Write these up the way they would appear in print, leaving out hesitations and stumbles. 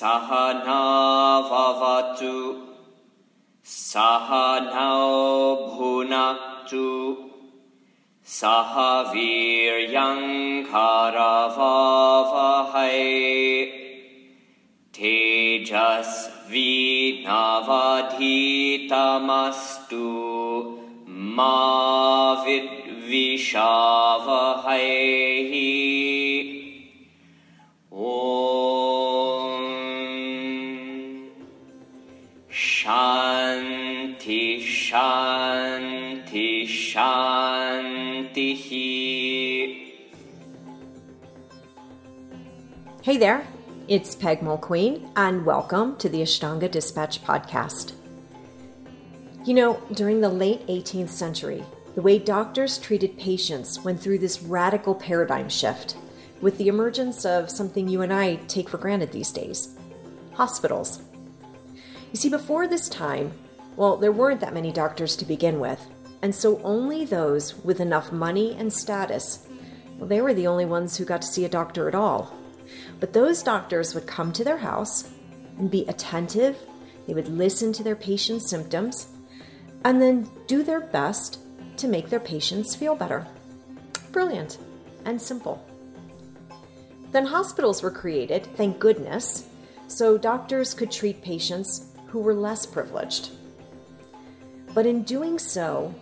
Sahana vavatu, sahanao bhunatu, sahaviryam karavavahai, tejasvi navadhitamastu ma vidvishavahahi. Shanti, Shanti, Shanti. Hey there, it's Peg Mulqueen, and welcome to the Ashtanga Dispatch Podcast. You know, during the late 18th century, the way doctors treated patients went through this radical paradigm shift with the emergence of something you and I take for granted these days, hospitals. You see, before this time, well, there weren't that many doctors to begin with, and so only those with enough money and status, well, they were the only ones who got to see a doctor at all. But those doctors would come to their house and be attentive, they would listen to their patients' symptoms, and then do their best to make their patients feel better. Brilliant and simple. Then hospitals were created, thank goodness, so doctors could treat patients who were less privileged. But in doing so,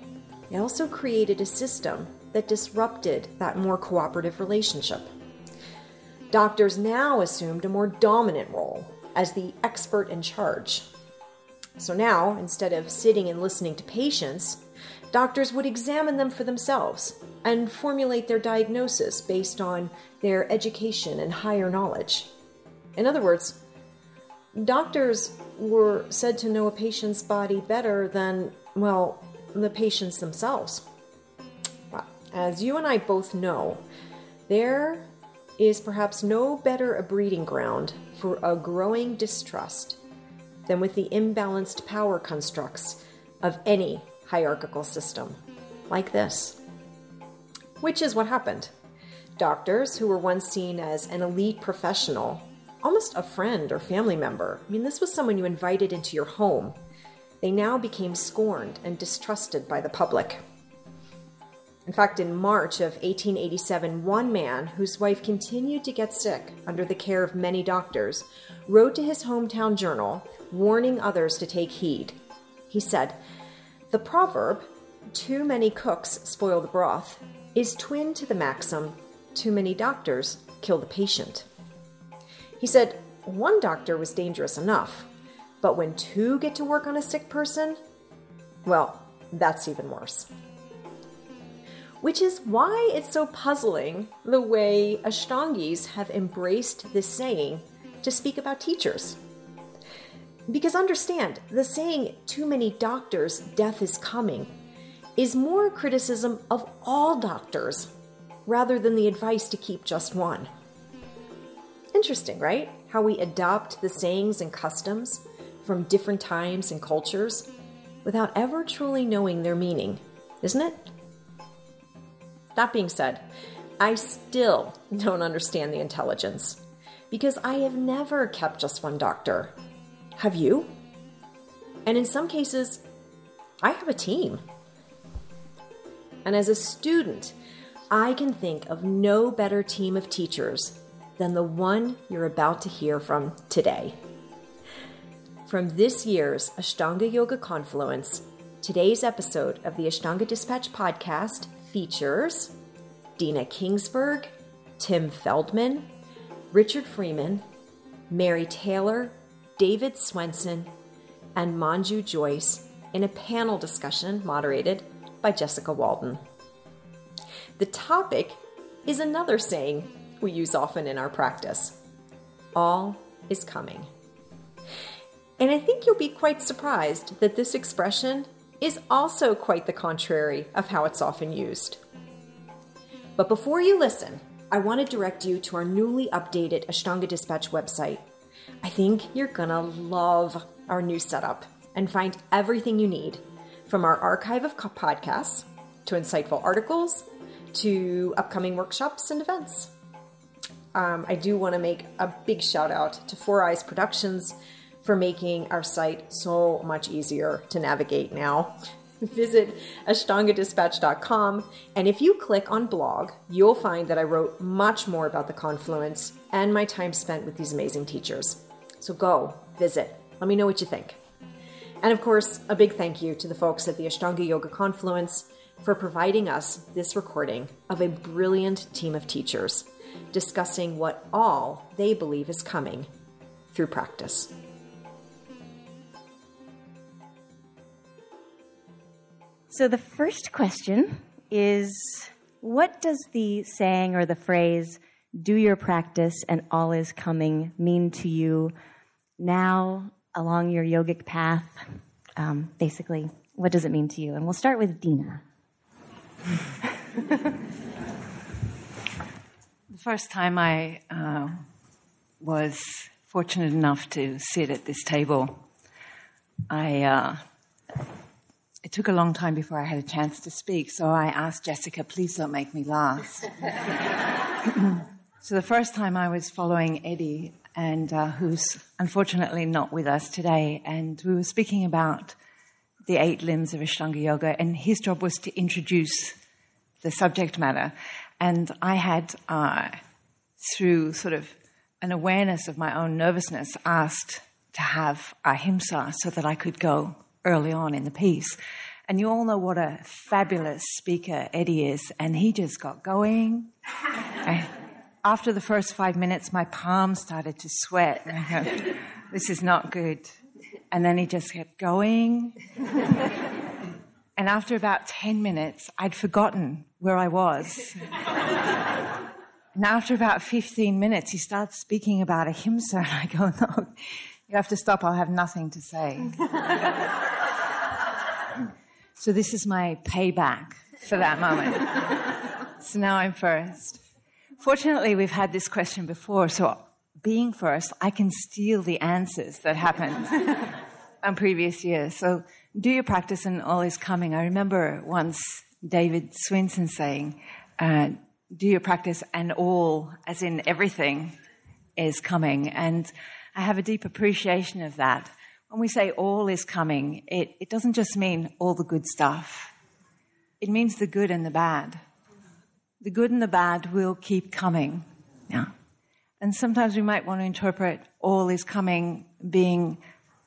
they also created a system that disrupted that more cooperative relationship. Doctors now assumed a more dominant role as the expert in charge. So now, instead of sitting and listening to patients, doctors would examine them for themselves and formulate their diagnosis based on their education and higher knowledge. In other words, doctors were said to know a patient's body better than, well, the patients themselves. Well, as you and I both know, there is perhaps no better a breeding ground for a growing distrust than with the imbalanced power constructs of any hierarchical system like this. Which is what happened. Doctors, who were once seen as an elite professional, almost a friend or family member. I mean, this was someone you invited into your home. They now became scorned and distrusted by the public. In fact, in March of 1887, one man whose wife continued to get sick under the care of many doctors wrote to his hometown journal, warning others to take heed. He said, "The proverb, 'Too many cooks spoil the broth,' is twin to the maxim, 'Too many doctors kill the patient.'" He said, "One doctor was dangerous enough, but when two get to work on a sick person, well, that's even worse." Which is why it's so puzzling the way Ashtangis have embraced this saying to speak about teachers. Because understand, the saying, "too many doctors, death is coming," is more a criticism of all doctors rather than the advice to keep just one. Interesting, right? How we adopt the sayings and customs from different times and cultures without ever truly knowing their meaning, isn't it? That being said, I still don't understand the intelligence because I have never kept just one doctor. Have you? And in some cases, I have a team. And as a student, I can think of no better team of teachers than the one you're about to hear from today. From this year's Ashtanga Yoga Confluence, today's episode of the Ashtanga Dispatch Podcast features Dina Kingsberg, Tim Feldman, Richard Freeman, Mary Taylor, David Swenson, and Manju Jois in a panel discussion moderated by Jessica Walden. The topic is another saying we use often in our practice. All is coming. And I think you'll be quite surprised that this expression is also quite the contrary of how it's often used. But before you listen, I want to direct you to our newly updated Ashtanga Dispatch website. I think you're gonna love our new setup and find everything you need, from our archive of podcasts, to insightful articles, to upcoming workshops and events. I do want to make a big shout out to Four Eyes Productions for making our site so much easier to navigate now. Visit ashtangadispatch.com, and if you click on blog, you'll find that I wrote much more about the confluence and my time spent with these amazing teachers. So go visit. Let me know what you think. And of course, a big thank you to the folks at the Ashtanga Yoga Confluence for providing us this recording of a brilliant team of teachers discussing what all they believe is coming through practice. So the first question is, what does the saying or the phrase, do your practice and all is coming, mean to you now along your yogic path? Basically, what does it mean to you? And we'll start with Dina. The first time I was fortunate enough to sit at this table, it took a long time before I had a chance to speak, so I asked Jessica, please don't make me last. So the first time I was following Eddie, and who's unfortunately not with us today, and we were speaking about the 8 limbs of Ashtanga Yoga, and his job was to introduce the subject matter. And I had, through sort of an awareness of my own nervousness, asked to have ahimsa so that I could go early on in the piece. And you all know what a fabulous speaker Eddie is, and he just got going. After the first 5 minutes, my palms started to sweat. And I go, this is not good. And then he just kept going. And after about 10 minutes, I'd forgotten where I was. And after about 15 minutes, he starts speaking about ahimsa, and I go, no, you have to stop, I'll have nothing to say. So this is my payback for that moment. So now I'm first. Fortunately, we've had this question before, so being first, I can steal the answers that happened on previous years. So do your practice and all is coming. I remember once David Swenson saying, do your practice and all, as in everything, is coming. And I have a deep appreciation of that. When we say all is coming, it doesn't just mean all the good stuff. It means the good and the bad. The good and the bad will keep coming. Yeah. And sometimes we might want to interpret all is coming being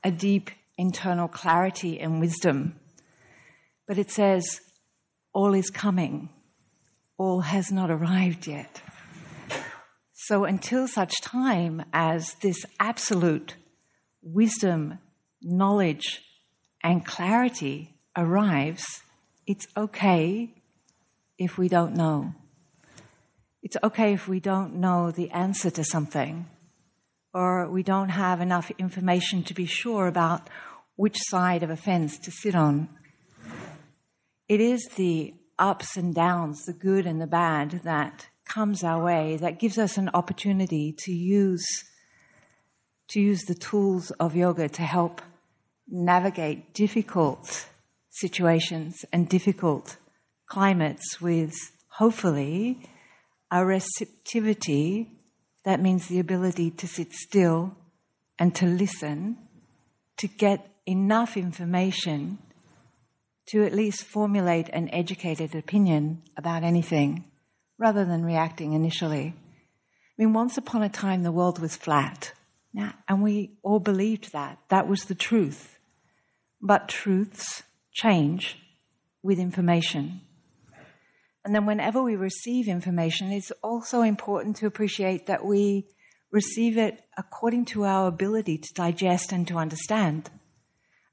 a deep internal clarity and wisdom. But it says all is coming. All has not arrived yet. So until such time as this absolute wisdom, knowledge, and clarity arrives, it's okay if we don't know. It's okay if we don't know the answer to something, or we don't have enough information to be sure about which side of a fence to sit on. It is the ups and downs, the good and the bad, that comes our way, that gives us an opportunity to use the tools of yoga to help navigate difficult situations and difficult climates with, hopefully, a receptivity. That means the ability to sit still and to listen, to get enough information to at least formulate an educated opinion about anything, rather than reacting initially. I mean, once upon a time, the world was flat. Yeah, and we all believed that. That was the truth. But truths change with information. And then whenever we receive information, it's also important to appreciate that we receive it according to our ability to digest and to understand.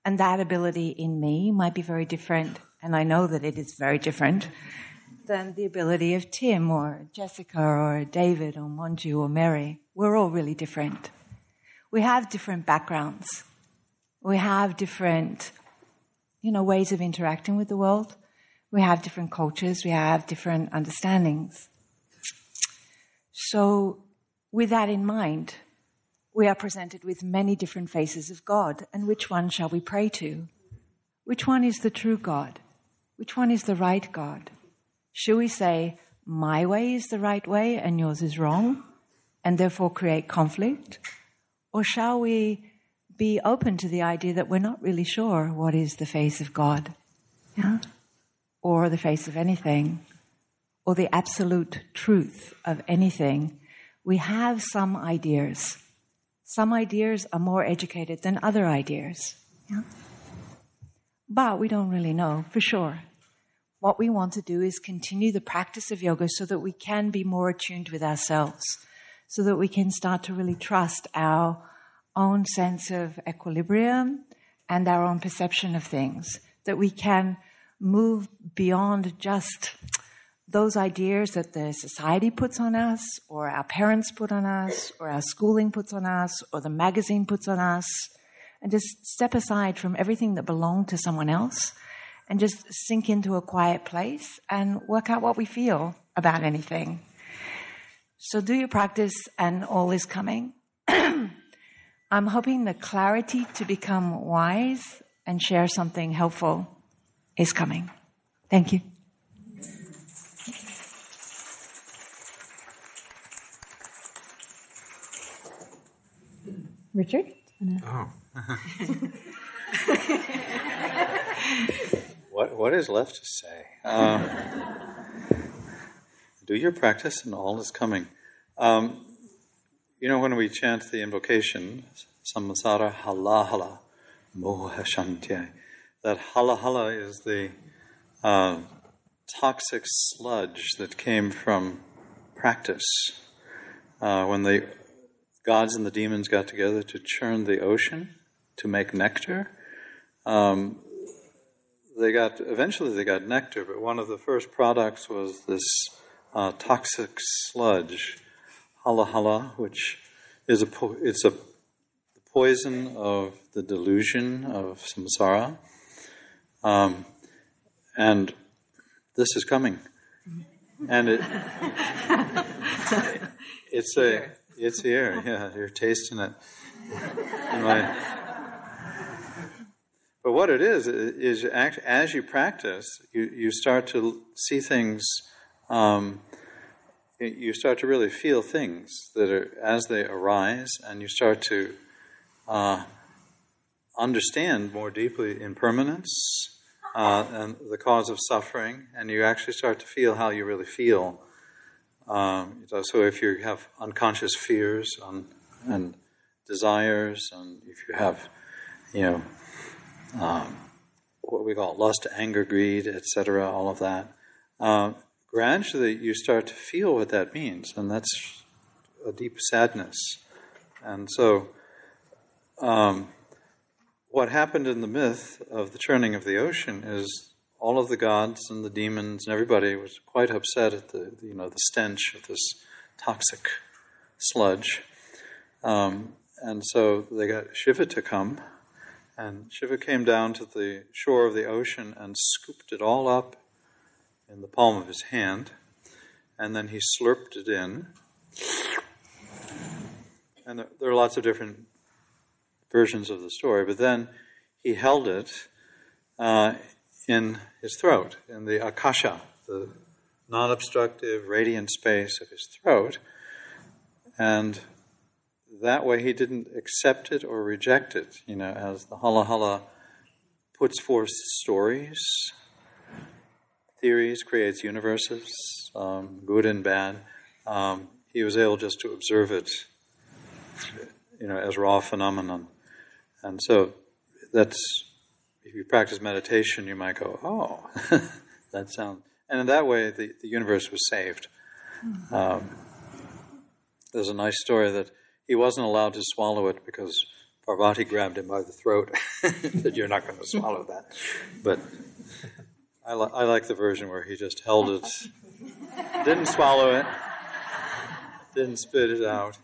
And that ability in me might be very different, and I know that it is very different, than the ability of Tim or Jessica or David or Manju or Mary. We're all really different. We have different backgrounds. We have different, ways of interacting with the world. We have different cultures. We have different understandings. So with that in mind, we are presented with many different faces of God. And which one shall we pray to? Which one is the true God? Which one is the right God? Should we say, my way is the right way and yours is wrong? and therefore create conflict? Or shall we be open to the idea that we're not really sure what is the face of God, yeah? Or the face of anything, or the absolute truth of anything? We have some ideas. Some ideas are more educated than other ideas, yeah? But we don't really know for sure. What we want to do is continue the practice of yoga so that we can be more attuned with ourselves, so that we can start to really trust our own sense of equilibrium and our own perception of things, that we can move beyond just those ideas that the society puts on us, or our parents put on us, or our schooling puts on us, or the magazine puts on us, and just step aside from everything that belonged to someone else and just sink into a quiet place and work out what we feel about anything. So do your practice, and all is coming. I'm hoping the clarity to become wise and share something helpful is coming. Thank you. Richard? Oh. What is left to say? Do your practice, and all is coming. When we chant the invocation, samsara hala hala, moha shantyai, that hala hala is the toxic sludge that came from practice. When the gods and the demons got together to churn the ocean to make nectar, eventually they got nectar, but one of the first products was this toxic sludge, hala hala, which is the poison of the delusion of samsara, and this is coming, and it's here. Yeah, you're tasting it. But what it is as you practice, you start to see things. You start to really feel things that are as they arise, and you start to understand more deeply impermanence and the cause of suffering, and you actually start to feel how you really feel. So if you have unconscious fears and desires, and if you have, what we call lust, anger, greed, etc., all of that, gradually you start to feel what that means, and that's a deep sadness. And so what happened in the myth of the churning of the ocean is all of the gods and the demons and everybody was quite upset at the stench of this toxic sludge. And so they got Shiva to come, and Shiva came down to the shore of the ocean and scooped it all up in the palm of his hand, and then he slurped it in. And there are lots of different versions of the story, but then he held it in his throat, in the akasha, the non-obstructive, radiant space of his throat, and that way he didn't accept it or reject it, as the hala hala puts forth stories, theories, creates universes, good and bad. He was able just to observe it, as raw phenomenon. And so if you practice meditation, you might go, oh, that sounds... And in that way, the universe was saved. There's a nice story that he wasn't allowed to swallow it because Parvati grabbed him by the throat and said, you're not going to swallow that. But... I like the version where he just held it, didn't swallow it, didn't spit it out.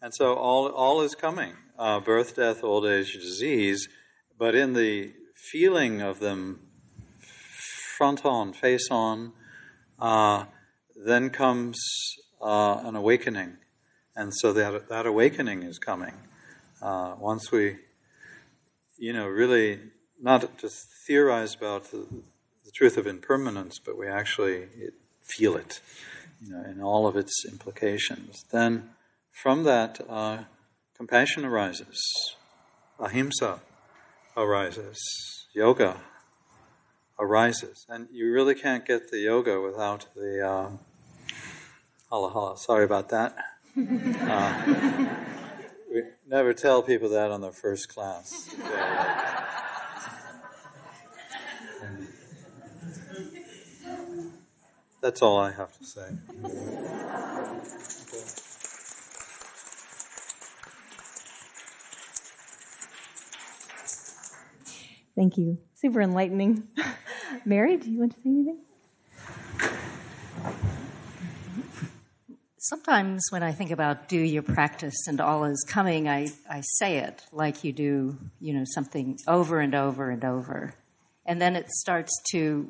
And so all is coming, birth, death, old age, disease, but in the feeling of them front on, face on, then comes an awakening. And so that awakening is coming. Once we, really... not just theorize about the truth of impermanence, but we actually feel it. in all of its implications, then from that compassion arises, ahimsa arises, yoga arises. And you really can't get the yoga without the hala hala. Sorry about that. We never tell people that on their first class. That's all I have to say. Okay. Thank you. Super enlightening. Mary, do you want to say anything? Sometimes when I think about do your practice and all is coming, I say it like you do, something over and over and over. And then it starts to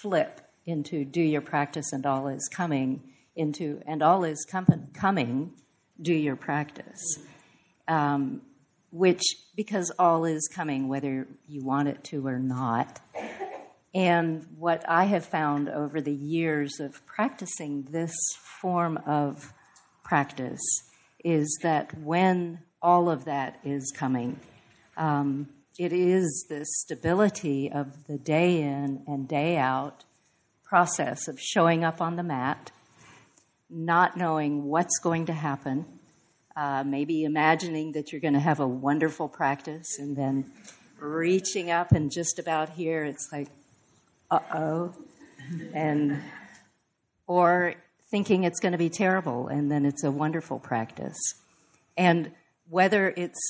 flip into do your practice and all is coming into and all is coming, do your practice. Which, because all is coming, whether you want it to or not. And what I have found over the years of practicing this form of practice is that when all of that is coming, it is this stability of the day in and day out process of showing up on the mat, not knowing what's going to happen, maybe imagining that you're going to have a wonderful practice and then reaching up and just about here, it's like, uh-oh. Or thinking it's going to be terrible and then it's a wonderful practice. And whether it's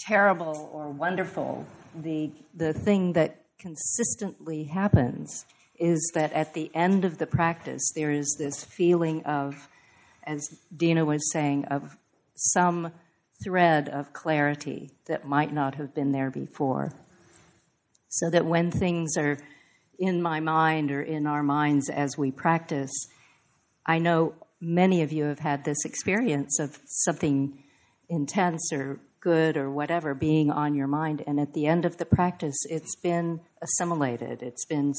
terrible or wonderful, the thing that consistently happens is that at the end of the practice, there is this feeling of, as Dina was saying, of some thread of clarity that might not have been there before. So that when things are in my mind or in our minds as we practice, I know many of you have had this experience of something intense or good or whatever being on your mind, and at the end of the practice, it's been assimilated. It's been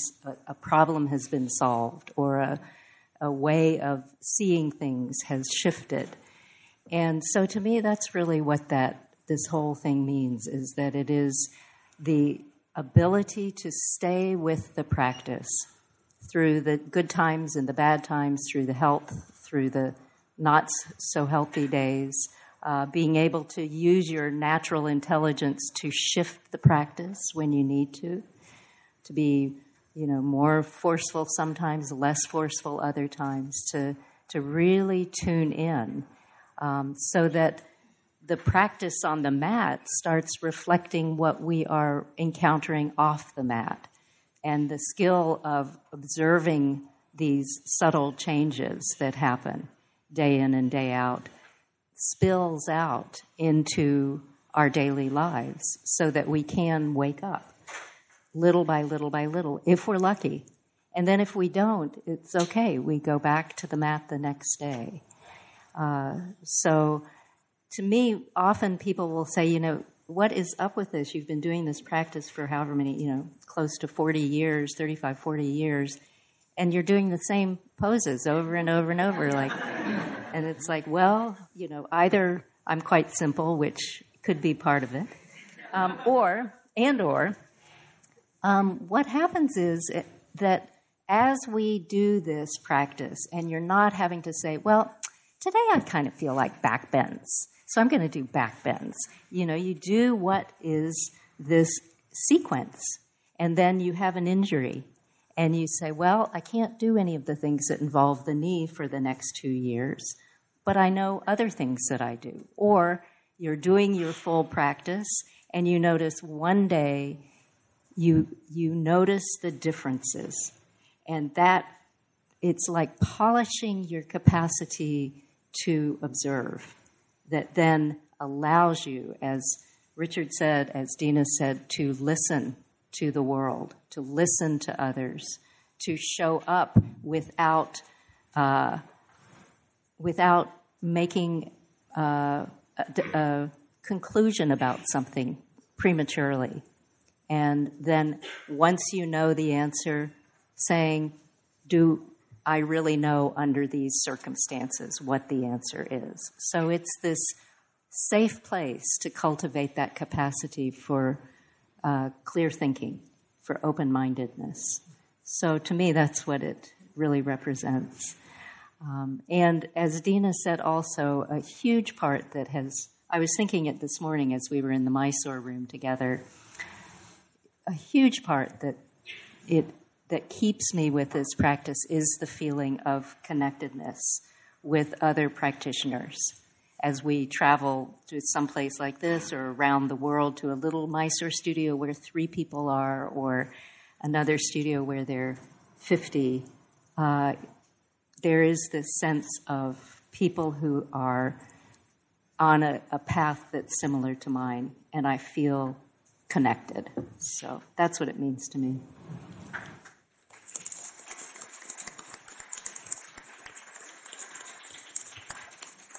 a problem has been solved, or a way of seeing things has shifted. And so to me, that's really what this whole thing means, is that it is the ability to stay with the practice through the good times and the bad times, through the health, through the not so healthy days, being able to use your natural intelligence to shift the practice when you need to be, more forceful sometimes, less forceful other times, to really tune in. So that the practice on the mat starts reflecting what we are encountering off the mat, and the skill of observing these subtle changes that happen day in and day out spills out into our daily lives so that we can wake up little by little by little, if we're lucky. And then if we don't, it's okay. We go back to the mat the next day. So to me, often people will say, what is up with this? You've been doing this practice for however many, close to 40 years, 35, 40 years, and you're doing the same poses over and over and over. And it's like, well, either I'm quite simple, which could be part of it, or what happens is that as we do this practice, and you're not having to say, well, today I kind of feel like back bends, so I'm going to do back bends. You do what is this sequence, and then you have an injury, and you say, well, I can't do any of the things that involve the knee for the next 2 years, but I know other things that I do. Or you're doing your full practice, and you notice one day you notice the differences, and that it's like polishing your capacity to observe, that then allows you, as Richard said, as Dina said, to listen to the world, to listen to others, to show up without making a conclusion about something prematurely. And then once you know the answer, saying, do I really know under these circumstances what the answer is. So it's this safe place to cultivate that capacity for clear thinking, for open-mindedness. So to me, that's what it really represents. And as Dina said also, a huge part that has... I was thinking it this morning as we were in the Mysore room together. A huge part that keeps me with this practice is the feeling of connectedness with other practitioners. As we travel to some place like this or around the world to a little Mysore studio where 3 people are or another studio where there are 50, there is this sense of people who are on a path that's similar to mine, and I feel connected. So that's what it means to me.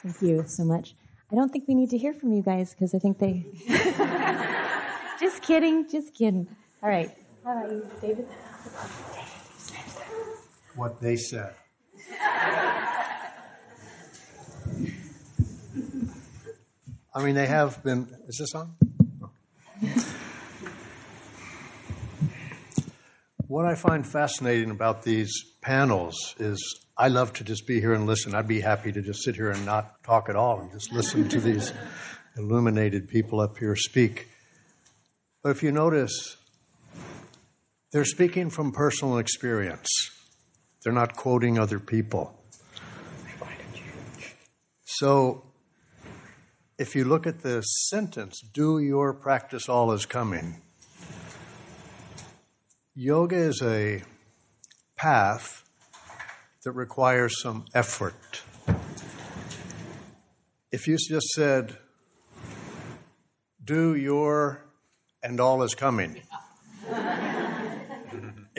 Thank you so much. I don't think we need to hear from you guys because I think they... Just kidding, just kidding. All right. How about you, David? What they said. I mean, they have been... Is this on? Oh. What I find fascinating about these panels is I love to just be here and listen. I'd be happy to just sit here and not talk at all and just listen to these illuminated people up here speak. But if you notice, they're speaking from personal experience. They're not quoting other people. So... if you look at the sentence, do your practice, all is coming. Yoga is a path that requires some effort. If you just said, do your and all is coming,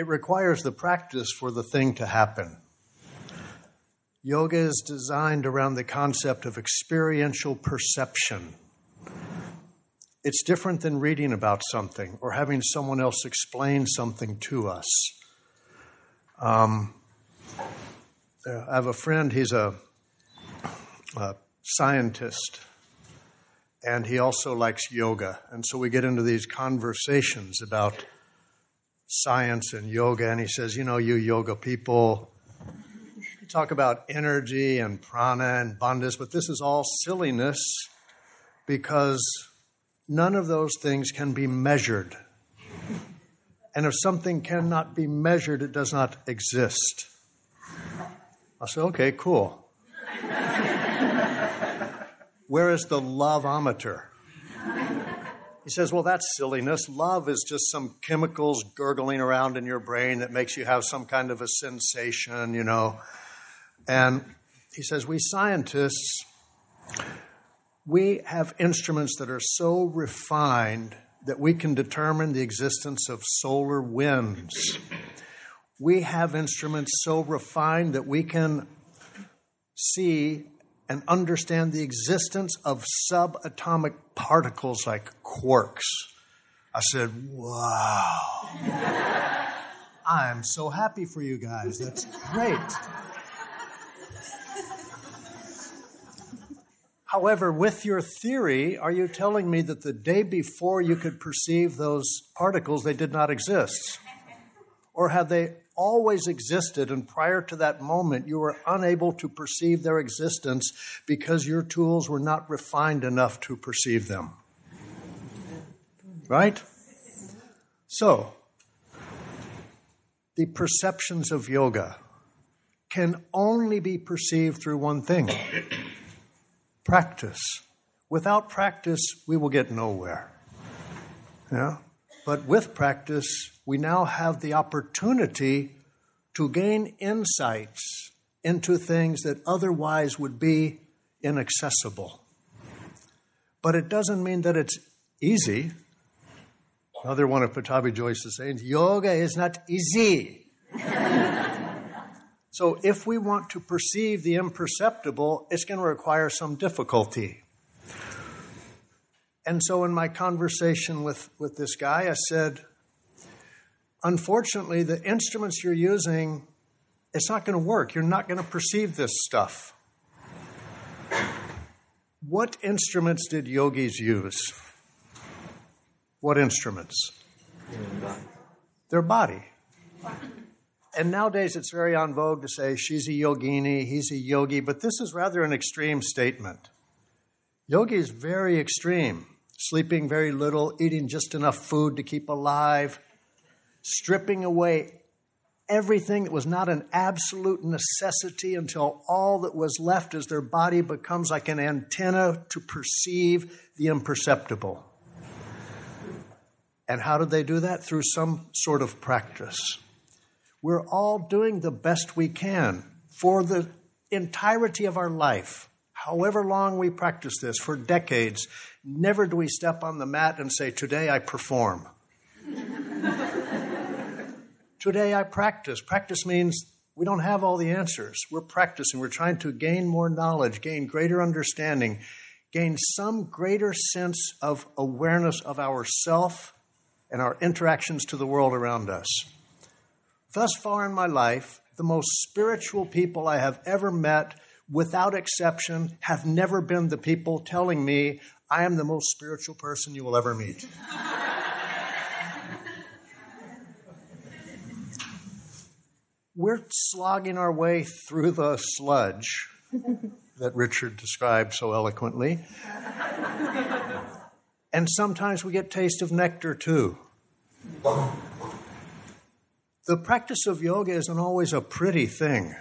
it requires the practice for the thing to happen. Yoga is designed around the concept of experiential perception. It's different than reading about something or having someone else explain something to us. I have a friend, he's a scientist, and he also likes yoga. And so we get into these conversations about science and yoga, and he says, you know, you yoga people... talk about energy and prana and bandhas, but this is all silliness because none of those things can be measured. And if something cannot be measured, it does not exist. I say, okay, cool. Where is the love-ometer? He says, well, that's silliness. Love is just some chemicals gurgling around in your brain that makes you have some kind of a sensation, you know. And he says, we scientists, we have instruments that are so refined that we can determine the existence of solar winds. We have instruments so refined that we can see and understand the existence of subatomic particles like quarks. I said, wow. I am so happy for you guys. That's great. However, with your theory, are you telling me that the day before you could perceive those particles, they did not exist? Or have they always existed, and prior to that moment, you were unable to perceive their existence because your tools were not refined enough to perceive them? Right? So, the perceptions of yoga can only be perceived through one thing. Practice. Without practice, we will get nowhere. Yeah? But with practice, we now have the opportunity to gain insights into things that otherwise would be inaccessible. But it doesn't mean that it's easy. Another one of Pattabhi Jois is saying, yoga is not easy. So if we want to perceive the imperceptible, it's going to require some difficulty. And so in my conversation with this guy, I said, unfortunately, the instruments you're using it's not going to work. You're not going to perceive this stuff. What instruments did yogis use? What instruments? Their body. And nowadays it's very en vogue to say she's a yogini, he's a yogi, but this is rather an extreme statement. Yogi is very extreme, sleeping very little, eating just enough food to keep alive, stripping away everything that was not an absolute necessity until all that was left is their body becomes like an antenna to perceive the imperceptible. And how did they do that? Through some sort of practice. We're all doing the best we can for the entirety of our life. However long we practice this, for decades, never do we step on the mat and say, today I perform. Today I practice. Practice means we don't have all the answers. We're practicing. We're trying to gain more knowledge, gain greater understanding, gain some greater sense of awareness of ourself and our interactions to the world around us. Thus far in my life, the most spiritual people I have ever met, without exception, have never been the people telling me, I am the most spiritual person you will ever meet. We're slogging our way through the sludge that Richard described so eloquently. And sometimes we get taste of nectar, too. The practice of yoga isn't always a pretty thing.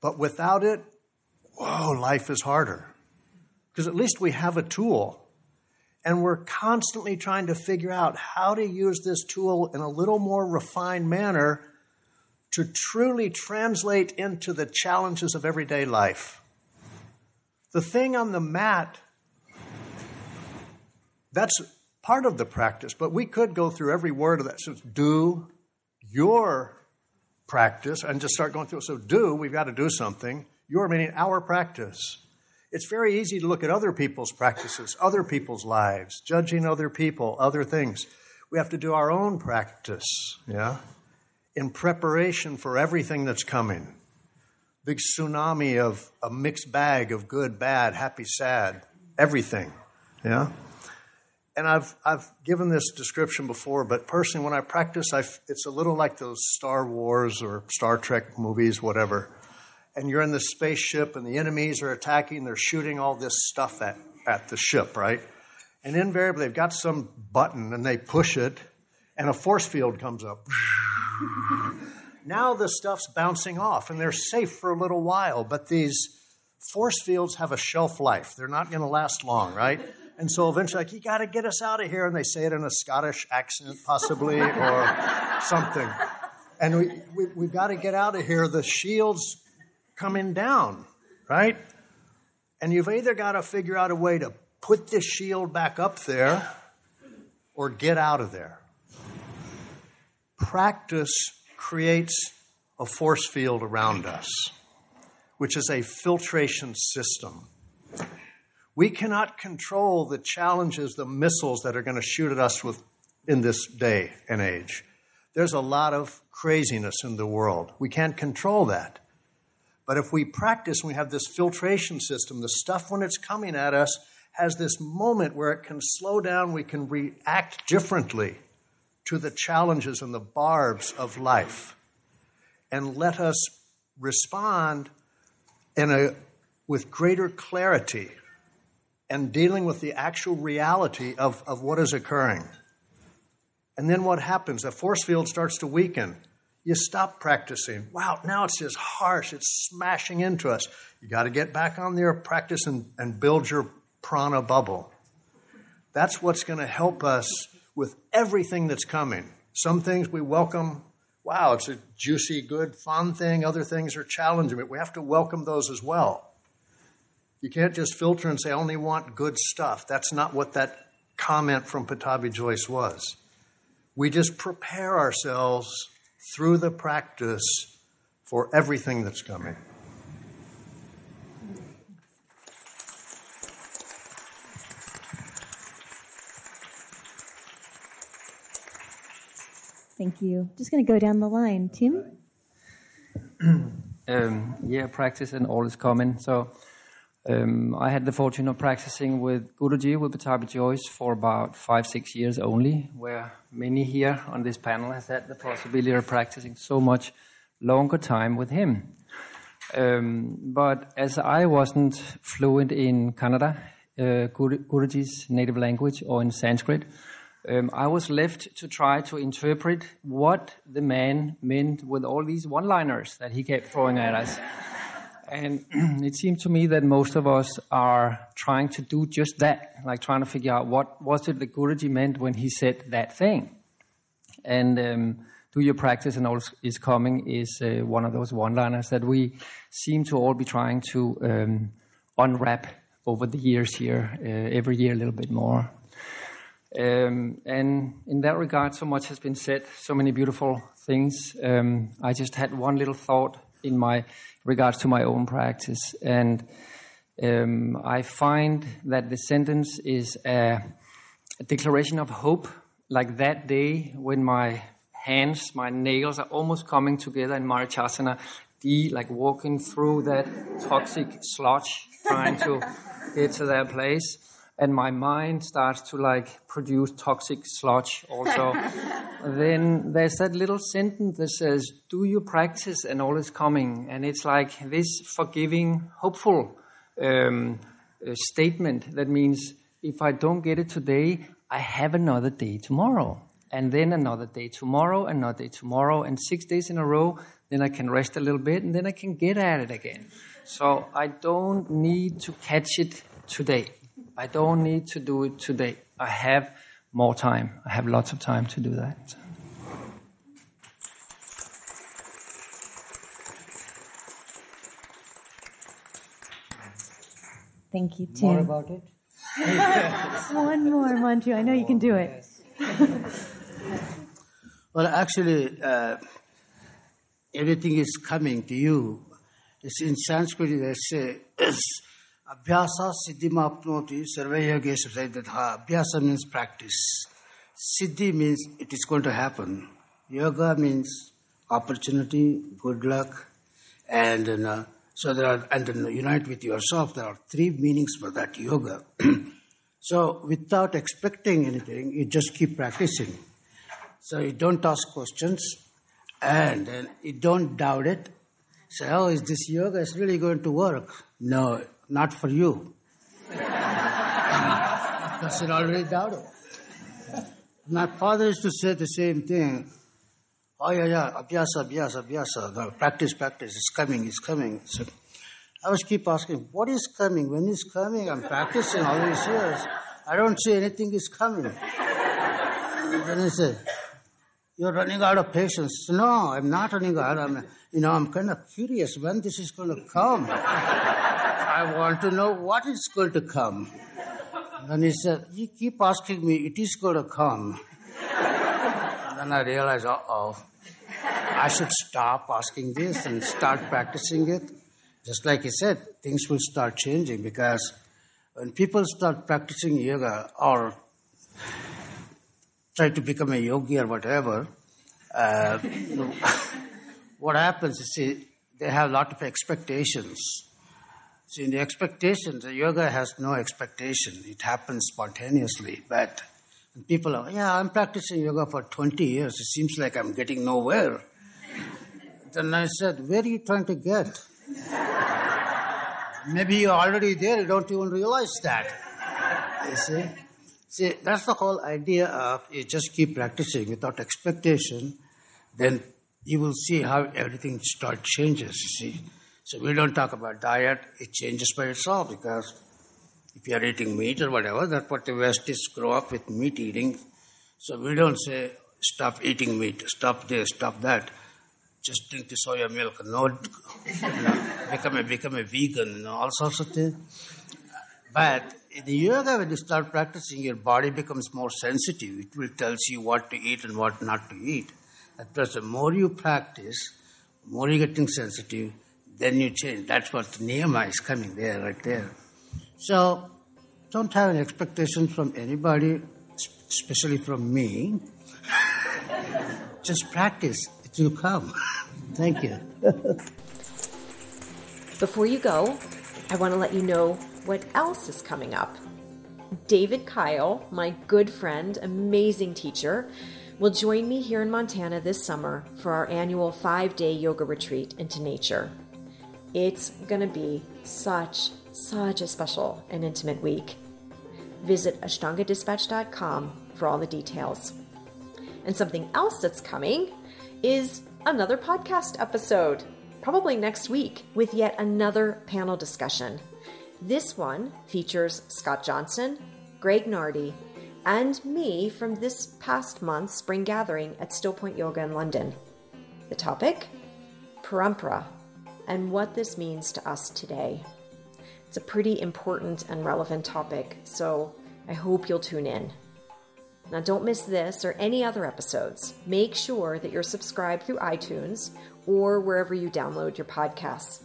But without it, whoa, life is harder. Because at least we have a tool. And we're constantly trying to figure out how to use this tool in a little more refined manner to truly translate into the challenges of everyday life. The thing on the mat, that's part of the practice, but we could go through every word of that. So do your practice and just start going through it. So do, we've got to do something. Your meaning our practice. It's very easy to look at other people's practices, other people's lives, judging other people, other things. We have to do our own practice, yeah, in preparation for everything that's coming. Big tsunami of a mixed bag of good, bad, happy, sad, everything, yeah. And I've given this description before, but personally, when I practice, it's a little like those Star Wars or Star Trek movies, whatever. And you're in this spaceship, and the enemies are attacking. They're shooting all this stuff at the ship, right? And invariably, they've got some button, and they push it, and a force field comes up. Now the stuff's bouncing off, and they're safe for a little while. But these force fields have a shelf life. They're not going to last long, right? And so eventually, like, you got to get us out of here. And they say it in a Scottish accent, possibly, or something. And we've got to get out of here. The shield's coming down, right? And you've either got to figure out a way to put this shield back up there or get out of there. Practice creates a force field around us, which is a filtration system. We cannot control the challenges, the missiles that are going to shoot at us with in this day and age. There's a lot of craziness in the world. We can't control that. But if we practice, we have this filtration system. The stuff, when it's coming at us, has this moment where it can slow down. We can react differently to the challenges and the barbs of life. And let us respond with greater clarity and dealing with the actual reality of what is occurring. And then what happens? The force field starts to weaken. You stop practicing. Wow, now it's just harsh. It's smashing into us. You got to get back on there, practice, and build your prana bubble. That's what's going to help us with everything that's coming. Some things we welcome. Wow, it's a juicy, good, fun thing. Other things are challenging, but we have to welcome those as well. You can't just filter and say, I only want good stuff. That's not what that comment from Pattabhi Jois was. We just prepare ourselves through the practice for everything that's coming. Thank you. Just going to go down the line. Tim? practice and all is common. So I had the fortune of practicing with Guruji, with Pattabhi Jois, for about 5-6 years only, where many here on this panel has had the possibility of practicing so much longer time with him. But as I wasn't fluent in Kannada, Guruji's native language, or in Sanskrit, I was left to try to interpret what the man meant with all these one-liners that he kept throwing at us. And it seemed to me that most of us are trying to do just that, like trying to figure out what was it the Guruji meant when he said that thing. And do your practice and all is coming is one of those one-liners that we seem to all be trying to unwrap over the years here, every year a little bit more. And in that regard, so much has been said, so many beautiful things. I just had one little thought in my regards to my own practice. And I find that the sentence is a declaration of hope, like that day when my hands, my nails are almost coming together in Marichasana, like walking through that toxic sludge, trying to get to that place. And my mind starts to like produce toxic sludge also. Then there's that little sentence that says, do you practice and all is coming? And it's like this forgiving, hopeful statement that means, if I don't get it today, I have another day tomorrow. And then another day tomorrow, another day tomorrow, and 6 days in a row, then I can rest a little bit, and then I can get at it again. So I don't need to catch it today. I don't need to do it today. I have more time. I have lots of time to do that. Thank you, Tim. More about it? One more, Manju. I know you can do it. Yes. Well, actually, everything is coming to you. It's in Sanskrit, they say, Abhyasa siddhima apnoti sarvayogesha siddhatha. Abhyasa means practice. Siddhi means it is going to happen. Yoga means opportunity, good luck, and so there are, and unite with yourself. There are three meanings for that yoga. So without expecting anything, you just keep practicing. So you don't ask questions, and you don't doubt it. Say, oh, is this yoga is really going to work? No. Not for you. Because it already doubted. My father used to say the same thing. Oh, yeah, abhyasa, abhyasa, abhyasa. No, practice, practice. It's coming, it's coming. So I always keep asking, what is coming? When is coming? I'm practicing all these years. I don't see anything is coming. And then he said, you're running out of patience. So, no, I'm not running out. I'm kind of curious when this is going to come. I want to know what is going to come. And he said, you keep asking me, it is going to come. And then I realized, uh-oh, I should stop asking this and start practicing it. Just like he said, things will start changing, because when people start practicing yoga or try to become a yogi or whatever, what happens is, see, they have a lot of expectations. See, in the expectations, the yoga has no expectation. It happens spontaneously. But people are, I'm practicing yoga for 20 years. It seems like I'm getting nowhere. Then I said, where are you trying to get? Maybe you're already there. You don't even realize that. You see? See, that's the whole idea of you just keep practicing without expectation. Then you will see how everything starts changes, you see. So we don't talk about diet. It changes by itself, because if you're eating meat or whatever, that's what the Westies grow up with, meat eating. So we don't say, stop eating meat, stop this, stop that. Just drink the soya milk. No, become a vegan, all sorts of things. But in the yoga, when you start practicing, your body becomes more sensitive. It will tell you what to eat and what not to eat. And plus, the more you practice, the more you're getting sensitive. Then you change. That's what the niyama is coming there, right there. So don't have an expectation from anybody, especially from me. Just practice. It will come. Thank you. Before you go, I want to let you know what else is coming up. David Kyle, my good friend, amazing teacher, will join me here in Montana this summer for our annual 5-day yoga retreat into nature. It's going to be such a special and intimate week. Visit ashtangadispatch.com for all the details. And something else that's coming is another podcast episode, probably next week, with yet another panel discussion. This one features Scott Johnson, Greg Nardi, and me from this past month's spring gathering at Stillpoint Yoga in London. The topic? Parampara, and what this means to us today. It's a pretty important and relevant topic, so I hope you'll tune in. Now, don't miss this or any other episodes. Make sure that you're subscribed through iTunes or wherever you download your podcasts.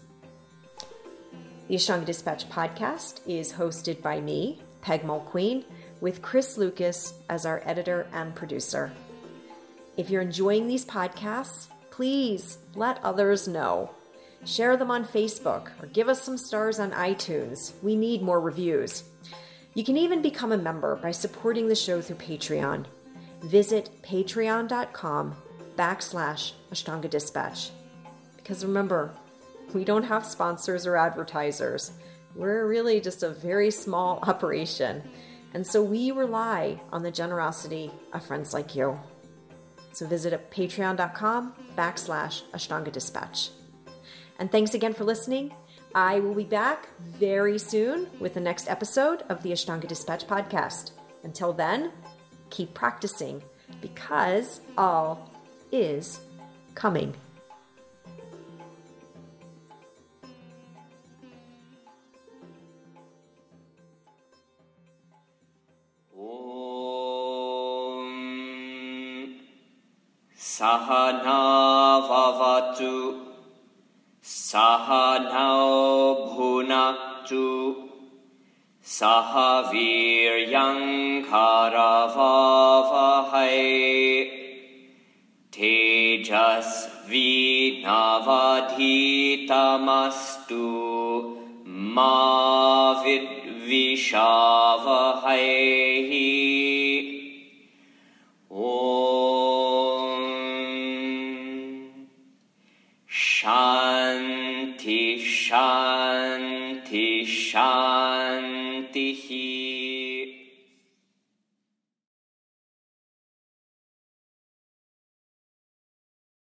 The Ashtanga Dispatch Podcast is hosted by me, Peg Mulqueen, with Chris Lucas as our editor and producer. If you're enjoying these podcasts, please let others know. Share them on Facebook or give us some stars on iTunes. We need more reviews. You can even become a member by supporting the show through Patreon. Visit patreon.com/Ashtanga Dispatch. Because remember, we don't have sponsors or advertisers. We're really just a very small operation. And so we rely on the generosity of friends like you. So visit at patreon.com/Ashtanga Dispatch. And thanks again for listening. I will be back very soon with the next episode of the Ashtanga Dispatch Podcast. Until then, keep practicing, because all is coming. Sahana vavatu, Sahanao bhunaktu, Sahaviryam karavavahai, Tejasvi navadhitamastu, Ma vidvishavahai. Shanti, shanti.